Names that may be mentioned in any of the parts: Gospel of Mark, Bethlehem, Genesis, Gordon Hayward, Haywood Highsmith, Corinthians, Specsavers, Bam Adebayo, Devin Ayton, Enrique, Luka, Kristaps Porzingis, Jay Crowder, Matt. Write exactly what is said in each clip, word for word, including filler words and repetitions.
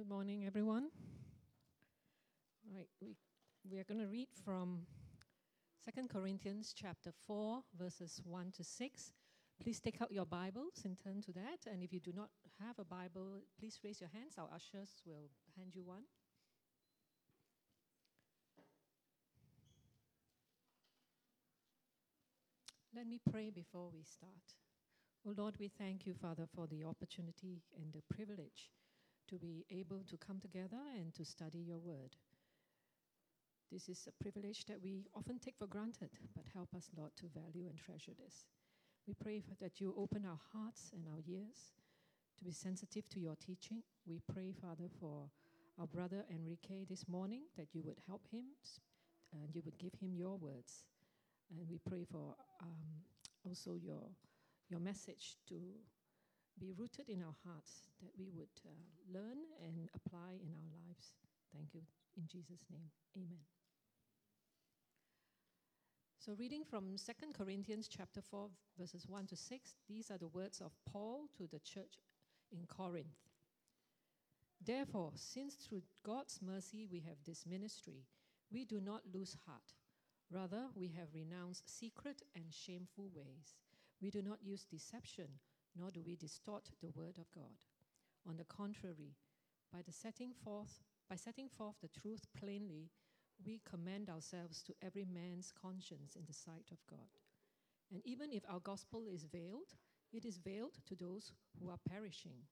Good morning, everyone. All right, we, we are going to read from Second Corinthians chapter four, verses one to six. Please take out your Bibles and turn to that. And if you do not have a Bible, please raise your hands. Our ushers will hand you one. Let me pray before we start. Oh Lord, we thank you, Father, for the opportunity and the privilege to be able to come together and to study your word. This is a privilege that we often take for granted, but help us, Lord, to value and treasure this. We pray for that you open our hearts and our ears to be sensitive to your teaching. We pray, Father, for our brother Enrique this morning, that you would help him and you would give him your words. And we pray for um, also your, your message to be rooted in our hearts, that we would uh, learn and apply in our lives. Thank you. In Jesus' name, amen. So reading from Second Corinthians chapter four, verses one to six, these are the words of Paul to the church in Corinth. Therefore, since through God's mercy we have this ministry, we do not lose heart. Rather, we have renounced secret and shameful ways. We do not use deception, nor do we distort the word of God. On the contrary, by the setting forth, by setting forth the truth plainly, we commend ourselves to every man's conscience in the sight of God. And even if our gospel is veiled, it is veiled to those who are perishing.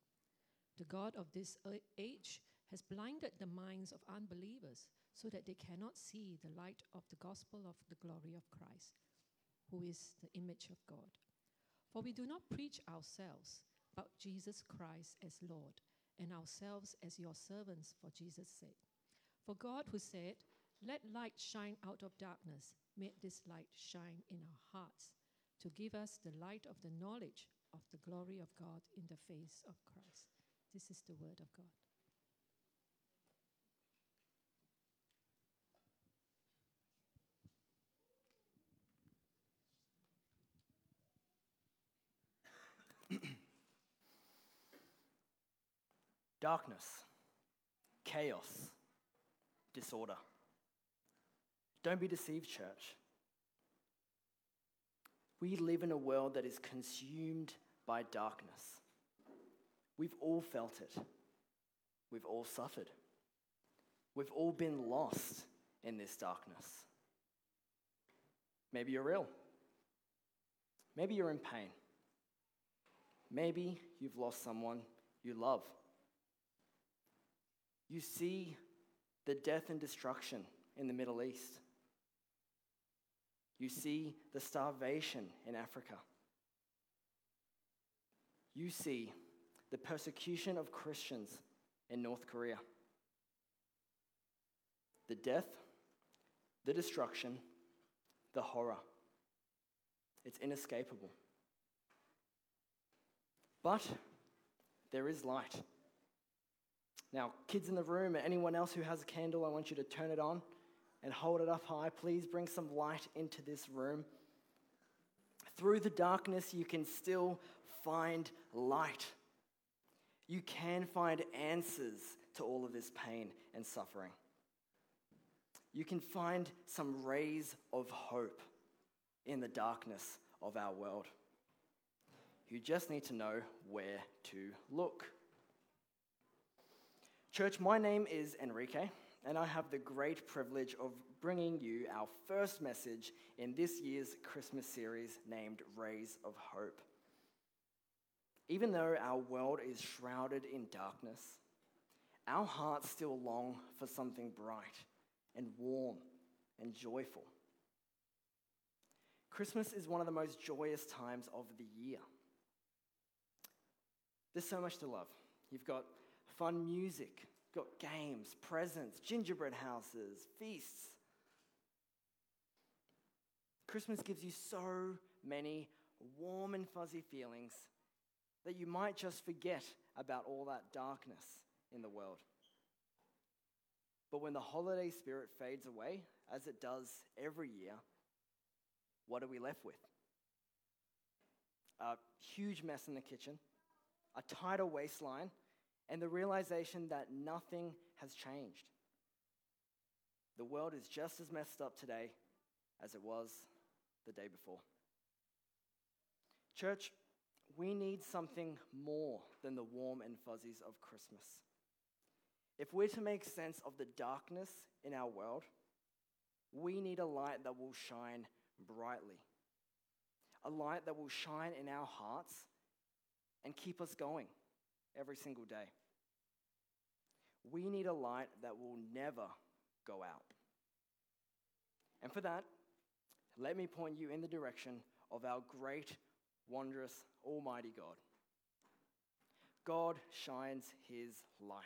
The God of this age has blinded the minds of unbelievers so that they cannot see the light of the gospel of the glory of Christ, who is the image of God. For we do not preach ourselves, but Jesus Christ as Lord, and ourselves as your servants for Jesus' sake. For God, who said, "Let light shine out of darkness," made this light shine in our hearts, to give us the light of the knowledge of the glory of God in the face of Christ. This is the word of God. Darkness, chaos, disorder. Don't be deceived, church. We live in a world that is consumed by darkness. We've all felt it. We've all suffered. We've all been lost in this darkness. Maybe you're ill. Maybe you're in pain. Maybe you've lost someone you love. You see the death and destruction in the Middle East. You see the starvation in Africa. You see the persecution of Christians in North Korea. The death, the destruction, the horror. It's inescapable. But there is light. Now, kids in the room and anyone else who has a candle, I want you to turn it on and hold it up high. Please bring some light into this room. Through the darkness, you can still find light. You can find answers to all of this pain and suffering. You can find some rays of hope in the darkness of our world. You just need to know where to look. Church, my name is Enrique, and I have the great privilege of bringing you our first message in this year's Christmas series named Rays of Hope. Even though our world is shrouded in darkness, our hearts still long for something bright and warm and joyful. Christmas is one of the most joyous times of the year. There's so much to love. You've got fun music, got games, presents, gingerbread houses, feasts. Christmas gives you so many warm and fuzzy feelings that you might just forget about all that darkness in the world. But when the holiday spirit fades away, as it does every year, what are we left with? A huge mess in the kitchen, a tighter waistline, and the realization that nothing has changed. The world is just as messed up today as it was the day before. Church, we need something more than the warm and fuzzies of Christmas. If we're to make sense of the darkness in our world, we need a light that will shine brightly, a light that will shine in our hearts and keep us going every single day. We need a light that will never go out. And for that, let me point you in the direction of our great, wondrous, almighty God. God shines his light.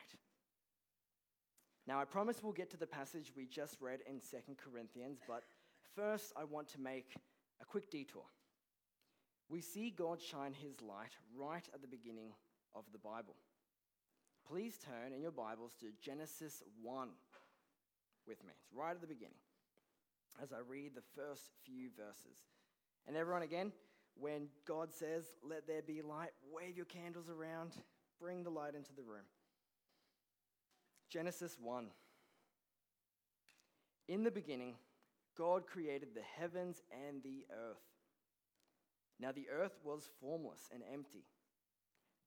Now, I promise we'll get to the passage we just read in Second Corinthians, but first I want to make a quick detour. We see God shine his light right at the beginning of the Bible. Please turn in your Bibles to Genesis one with me. It's right at the beginning as I read the first few verses. And everyone, again, when God says, "Let there be light," wave your candles around, bring the light into the room. Genesis one. In the beginning, God created the heavens and the earth. Now the earth was formless and empty.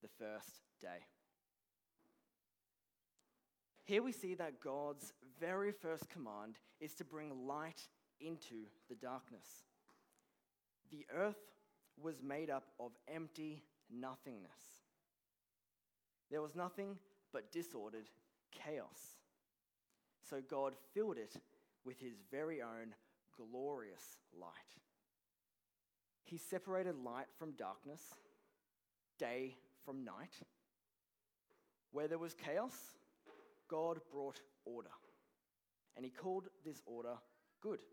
the first day. Here we see that God's very first command is to bring light into the darkness. The earth was made up of empty nothingness. There was nothing but disordered chaos. So God filled it with his very own glorious light. He separated light from darkness, day from night. Where there was chaos, God brought order, and he called this order good.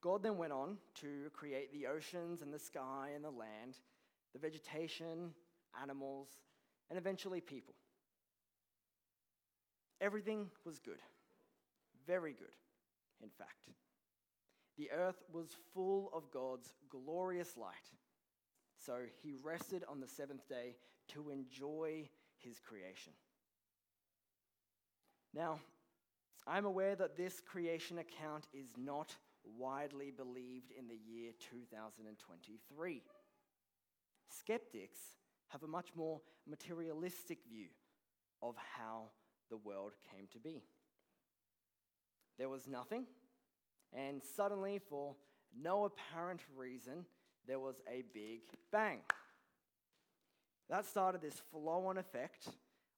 God then went on to create the oceans and the sky and the land, the vegetation, animals, and eventually people. Everything was good, very good, in fact. The earth was full of God's glorious light, so he rested on the seventh day to enjoy his creation. Now, I'm aware that this creation account is not widely believed in the year two thousand twenty-three. Skeptics have a much more materialistic view of how the world came to be. There was nothing, and suddenly, for no apparent reason, there was a big bang. That started this flow-on effect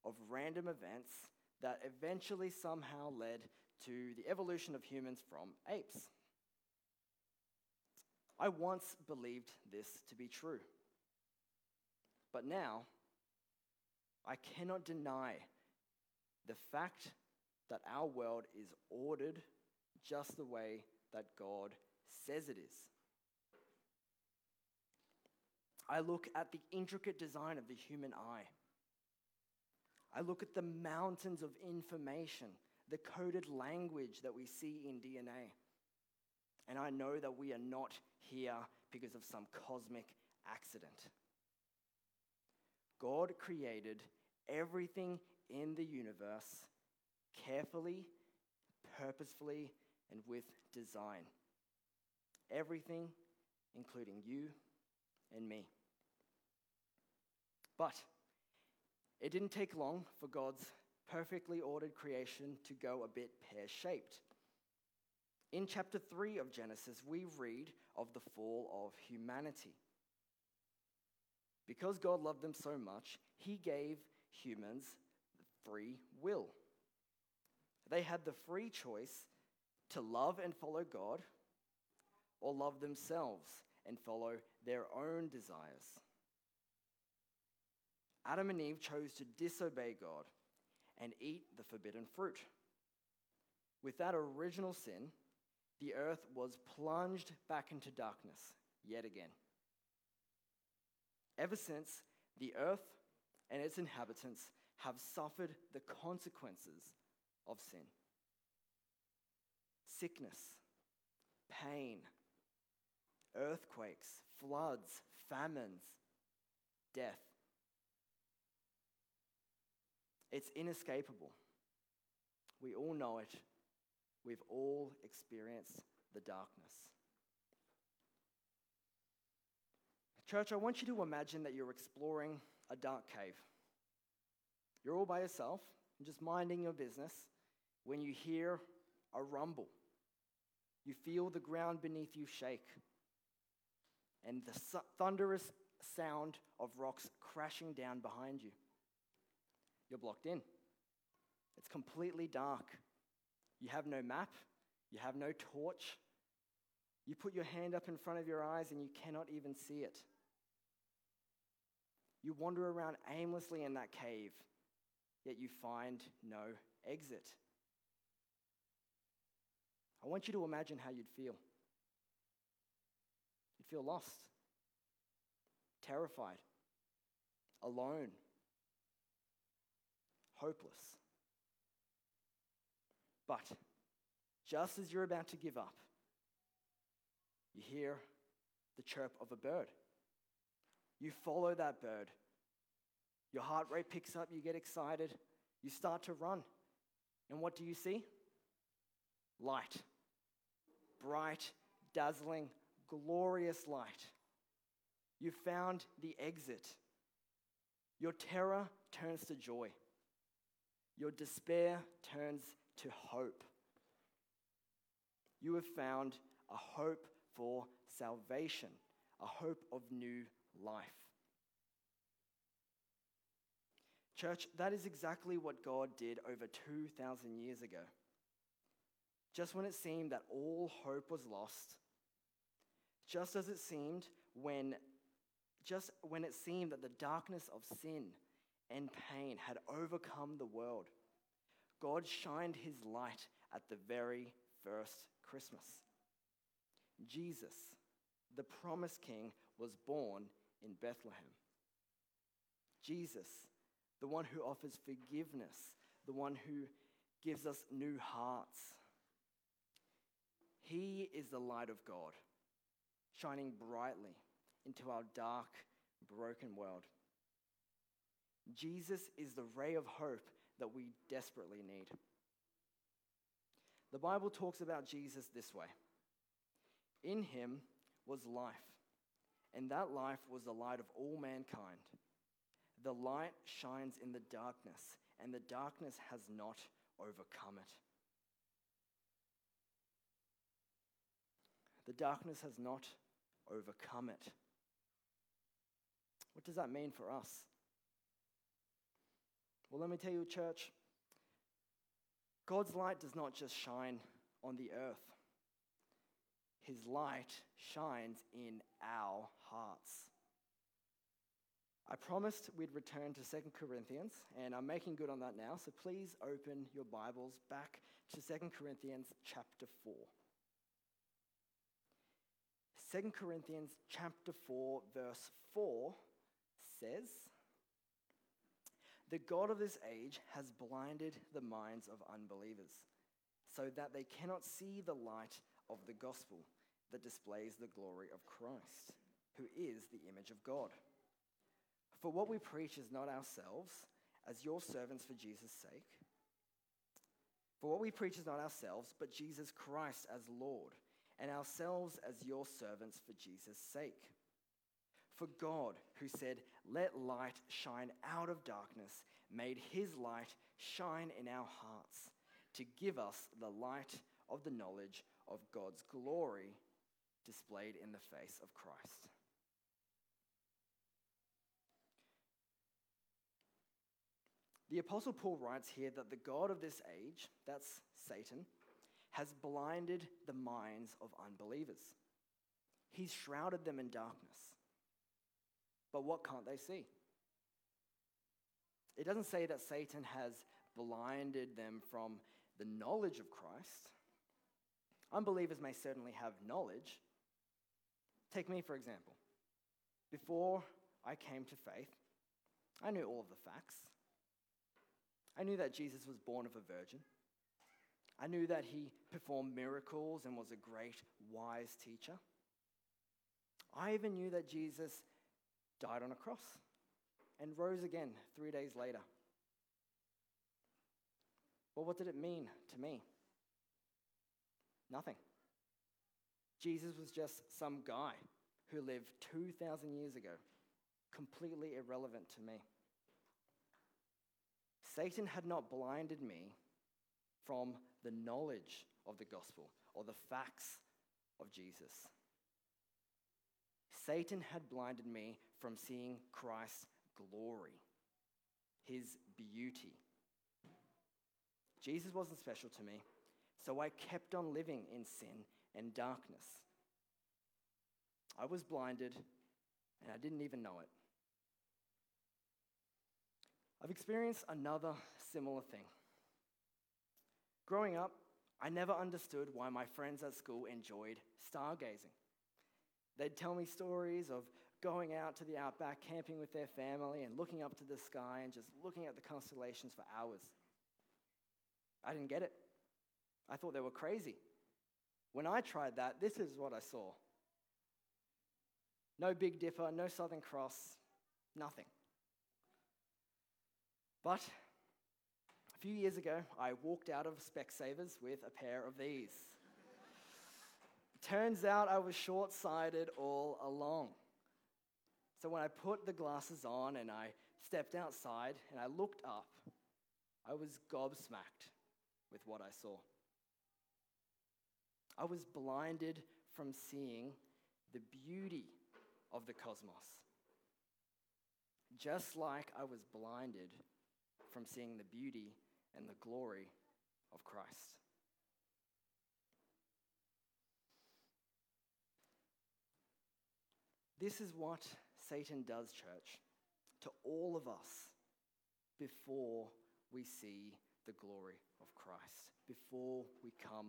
of random events that eventually somehow led to the evolution of humans from apes. I once believed this to be true, but now I cannot deny the fact that our world is ordered just the way that God says it is. I look at the intricate design of the human eye. I look at the mountains of information, the coded language that we see in D N A. And I know that we are not here because of some cosmic accident. God created everything in the universe carefully, purposefully, and with design. Everything, including you and me. But it didn't take long for God's perfectly ordered creation to go a bit pear-shaped. In chapter three of Genesis, we read of the fall of humanity. Because God loved them so much, he gave humans free will. They had the free choice to love and follow God, or love themselves and follow their own desires. Adam and Eve chose to disobey God and eat the forbidden fruit. With that original sin, the earth was plunged back into darkness yet again. Ever since, the earth and its inhabitants have suffered the consequences of sin. Sickness, pain, earthquakes, floods, famines, death. It's inescapable. We all know it. We've all experienced the darkness. Church, I want you to imagine that you're exploring a dark cave. You're all by yourself, just minding your business, when you hear a rumble. You feel the ground beneath you shake, and the su- thunderous sound of rocks crashing down behind you. You're blocked in. It's completely dark. You have no map. You have no torch. You put your hand up in front of your eyes and you cannot even see it. You wander around aimlessly in that cave, yet you find no exit. I want you to imagine how you'd feel. You'd feel lost, terrified, alone, hopeless. But just as you're about to give up, you hear the chirp of a bird. You follow that bird. Your heart rate picks up, you get excited, you start to run. And what do you see? Light. Bright, dazzling, glorious light. You found the exit. Your terror turns to joy. Your despair turns to hope. You have found a hope for salvation, a hope of new life. Church, that is exactly what God did over two thousand years ago. Just when it seemed that all hope was lost, just as it seemed when, just when it seemed that the darkness of sin and pain had overcome the world, God shined his light at the very first Christmas. Jesus, the promised king, was born in Bethlehem. Jesus, the one who offers forgiveness, the one who gives us new hearts. He is the light of God, shining brightly into our dark, broken world. Jesus is the ray of hope that we desperately need. The Bible talks about Jesus this way. In him was life, and that life was the light of all mankind. The light shines in the darkness, and the darkness has not overcome it. The darkness has not overcome it. What does that mean for us? Well, let me tell you, church, God's light does not just shine on the earth. His light shines in our hearts. I promised we'd return to Second Corinthians, and I'm making good on that now, so please open your Bibles back to Second Corinthians chapter four. Second Corinthians chapter four, verse four says, "The God of this age has blinded the minds of unbelievers, so that they cannot see the light of the gospel that displays the glory of Christ, who is the image of God. For what we preach is not ourselves, as your servants for Jesus' sake. For what we preach is not ourselves, but Jesus Christ as Lord, and ourselves as your servants for Jesus' sake. For God, who said, 'Let light shine out of darkness,' made his light shine in our hearts to give us the light of the knowledge of God's glory displayed in the face of Christ." The Apostle Paul writes here that the God of this age, that's Satan, has blinded the minds of unbelievers. He's shrouded them in darkness. But what can't they see? It doesn't say that Satan has blinded them from the knowledge of Christ. Unbelievers may certainly have knowledge. Take me, for example. Before I came to faith, I knew all of the facts. I knew that Jesus was born of a virgin. I knew that he performed miracles and was a great, wise teacher. I even knew that Jesus died on a cross and rose again three days later. Well, what did it mean to me? Nothing. Jesus was just some guy who lived two thousand years ago, completely irrelevant to me. Satan had not blinded me from the knowledge of the gospel or the facts of Jesus. Satan had blinded me from seeing Christ's glory, his beauty. Jesus wasn't special to me, so I kept on living in sin and darkness. I was blinded, and I didn't even know it. I've experienced another similar thing. Growing up, I never understood why my friends at school enjoyed stargazing. They'd tell me stories of going out to the outback, camping with their family, and looking up to the sky and just looking at the constellations for hours. I didn't get it. I thought they were crazy. When I tried that, this is what I saw. No Big Dipper, no Southern Cross, nothing. But a few years ago, I walked out of Specsavers with a pair of these. Turns out I was short-sighted all along. So when I put the glasses on and I stepped outside and I looked up, I was gobsmacked with what I saw. I was blinded from seeing the beauty of the cosmos, just like I was blinded from seeing the beauty and the glory of Christ. This is what Satan does, church, to all of us before we see the glory of Christ, before we come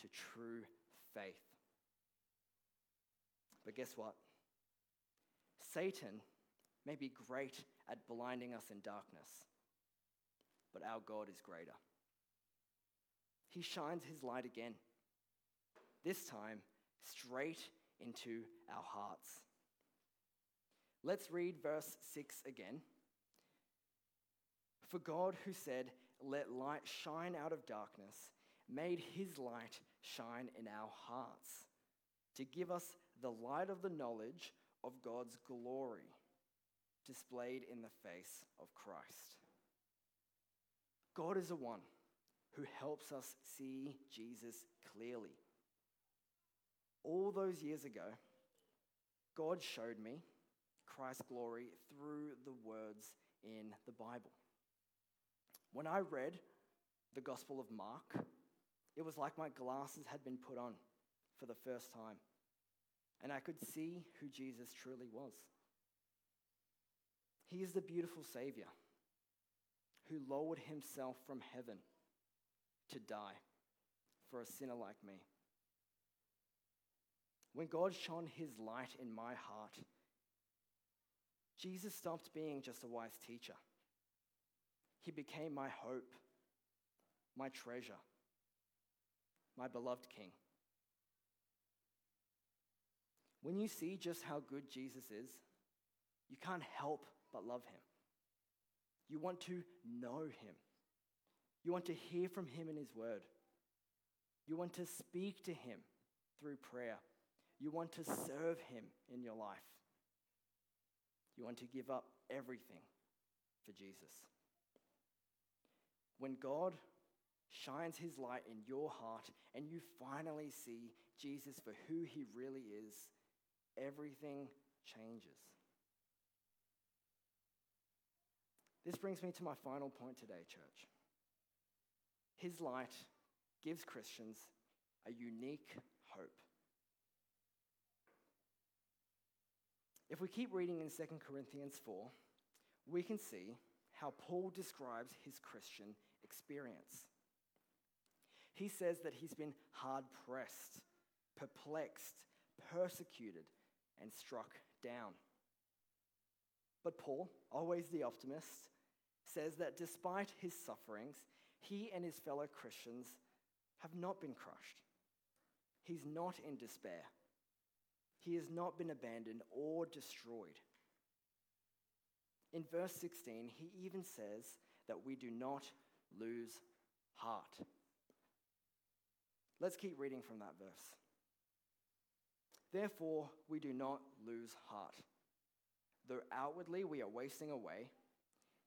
to true faith. But guess what? Satan may be great at blinding us in darkness, but our God is greater. He shines his light again, this time straight into our hearts. Let's read verse six again. For God, who said, "Let light shine out of darkness," made his light shine in our hearts to give us the light of the knowledge of God's glory displayed in the face of Christ. God is the one who helps us see Jesus clearly. All those years ago, God showed me Christ's glory through the words in the Bible. When I read the Gospel of Mark, it was like my glasses had been put on for the first time, and I could see who Jesus truly was. He is the beautiful Savior who lowered himself from heaven to die for a sinner like me. When God shone his light in my heart, Jesus stopped being just a wise teacher. He became my hope, my treasure, my beloved King. When you see just how good Jesus is, you can't help but love him. You want to know him. You want to hear from him in his word. You want to speak to him through prayer. You want to serve him in your life. You want to give up everything for Jesus. When God shines his light in your heart and you finally see Jesus for who he really is, everything changes. This brings me to my final point today, church. His light gives Christians a unique hope. If we keep reading in Second Corinthians four, we can see how Paul describes his Christian experience. He says that he's been hard-pressed, perplexed, persecuted, and struck down. But Paul, always the optimist, says that despite his sufferings, he and his fellow Christians have not been crushed. He's not in despair. He has not been abandoned or destroyed. In verse sixteen, he even says that we do not lose heart. Let's keep reading from that verse. Therefore, we do not lose heart. Though outwardly we are wasting away,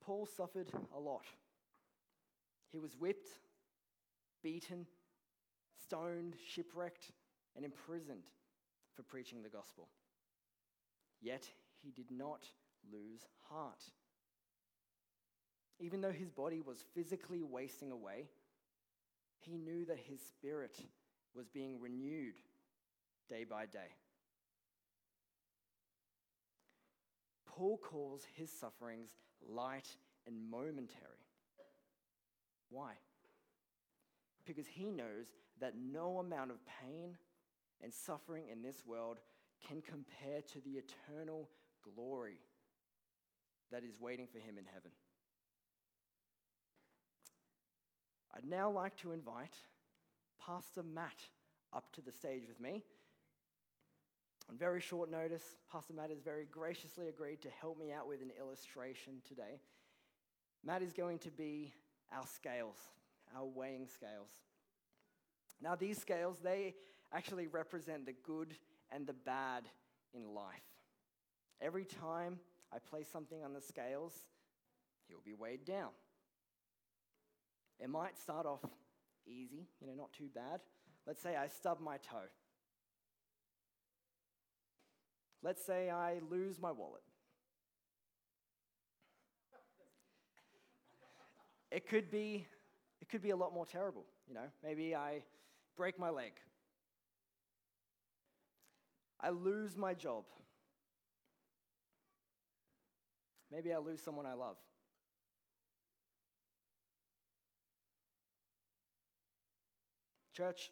Paul suffered a lot. He was whipped, beaten, stoned, shipwrecked, and imprisoned for preaching the gospel. Yet he did not lose heart. Even though his body was physically wasting away, he knew that his spirit was being renewed day by day. Paul calls his sufferings light and momentary. Why? Because he knows that no amount of pain and suffering in this world can compare to the eternal glory that is waiting for him in heaven. I'd now like to invite Pastor Matt up to the stage with me. On very short notice, Pastor Matt has very graciously agreed to help me out with an illustration today. Matt is going to be our scales, our weighing scales. Now, these scales, they actually represent the good and the bad in life. Every time I place something on the scales, it will be weighed down. It might start off easy, you know, not too bad. Let's say I stub my toe. Let's say I lose my wallet. It could be, it could be a lot more terrible, you know. Maybe I break my leg. I lose my job. Maybe I lose someone I love. Church,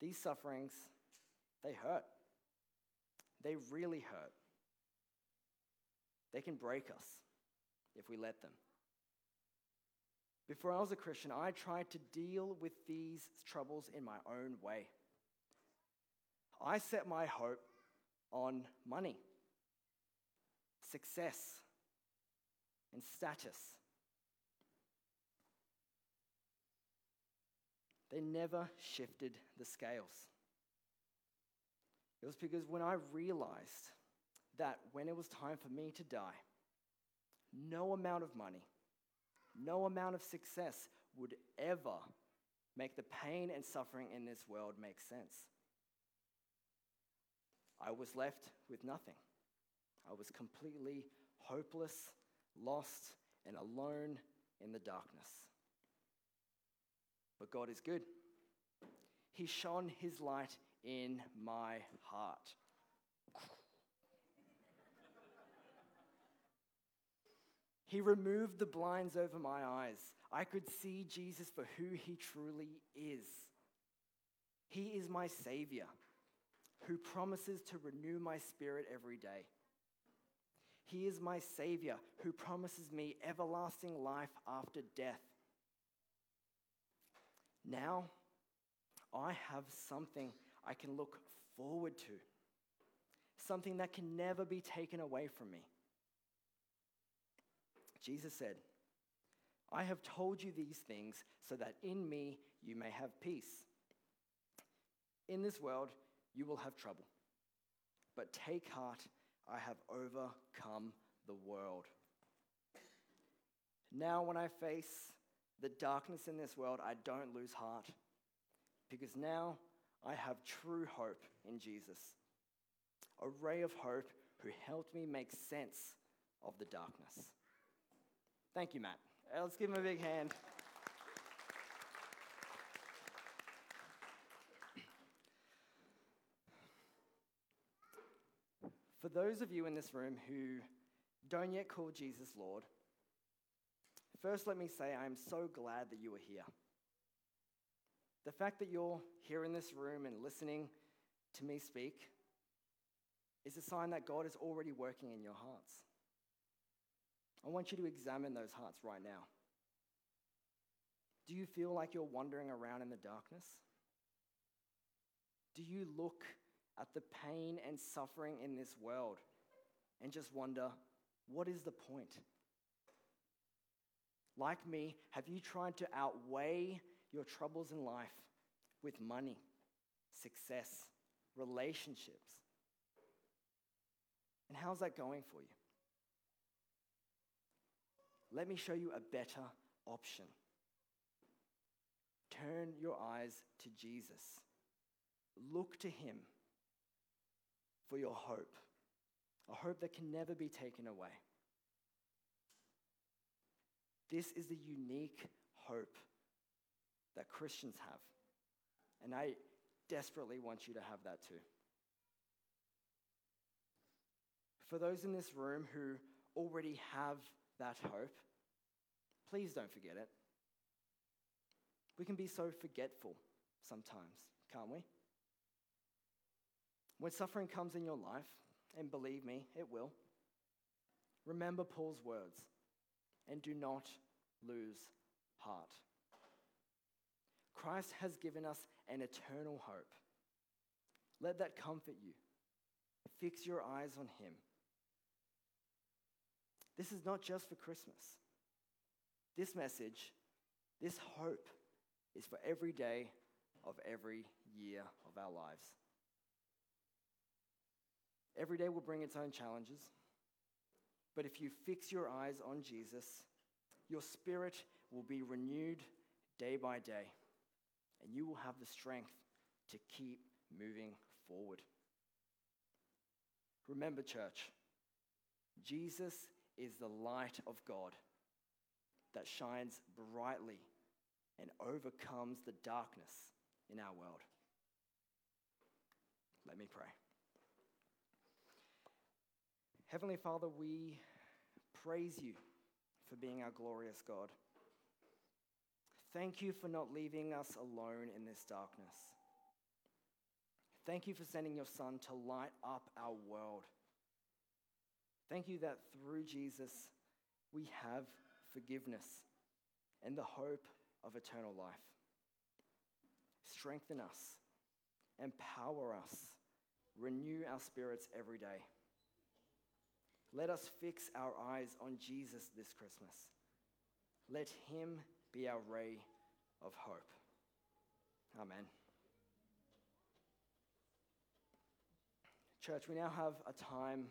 these sufferings, they hurt. They really hurt. They can break us if we let them. Before I was a Christian, I tried to deal with these troubles in my own way. I set my hope on money, success, and status. They never shifted the scales. It was because when I realized that when it was time for me to die, no amount of money, no amount of success would ever make the pain and suffering in this world make sense. I was left with nothing. I was completely hopeless, lost, and alone in the darkness. But God is good. He shone his light in my heart. He removed the blinds over my eyes. I could see Jesus for who he truly is. He is my Savior, who promises to renew my spirit every day. He is my Savior, who promises me everlasting life after death. Now, I have something I can look forward to, something that can never be taken away from me. Jesus said, I have told you these things so that in me you may have peace. In this world, you will have trouble, but take heart, I have overcome the world. Now when I face the darkness in this world, I don't lose heart, because now I have true hope in Jesus, a ray of hope who helped me make sense of the darkness. Thank you, Matt. Let's give him a big hand. For those of you in this room who don't yet call Jesus Lord, first let me say I am so glad that you are here. The fact that you're here in this room and listening to me speak is a sign that God is already working in your hearts. I want you to examine those hearts right now. Do you feel like you're wandering around in the darkness? Do you look at the pain and suffering in this world and just wonder, what is the point? Like me, have you tried to outweigh your troubles in life with money, success, relationships? And how's that going for you? Let me show you a better option. Turn your eyes to Jesus. Look to him for your hope, a hope that can never be taken away. This is the unique hope that Christians have, and I desperately want you to have that too. For those in this room who already have that hope, please don't forget it. We can be so forgetful sometimes, can't we? When suffering comes in your life, and believe me, it will, remember Paul's words, and do not lose heart. Christ has given us an eternal hope. Let that comfort you. Fix your eyes on him. This is not just for Christmas. This message, this hope, is for every day of every year of our lives. Every day will bring its own challenges, but if you fix your eyes on Jesus, your spirit will be renewed day by day, and you will have the strength to keep moving forward. Remember, church, Jesus is the light of God that shines brightly and overcomes the darkness in our world. Let me pray. Heavenly Father, we praise you for being our glorious God. Thank you for not leaving us alone in this darkness. Thank you for sending your Son to light up our world. Thank you that through Jesus we have forgiveness and the hope of eternal life. Strengthen us, empower us, renew our spirits every day. Let us fix our eyes on Jesus this Christmas. Let him be our ray of hope. Amen. Church, we now have a time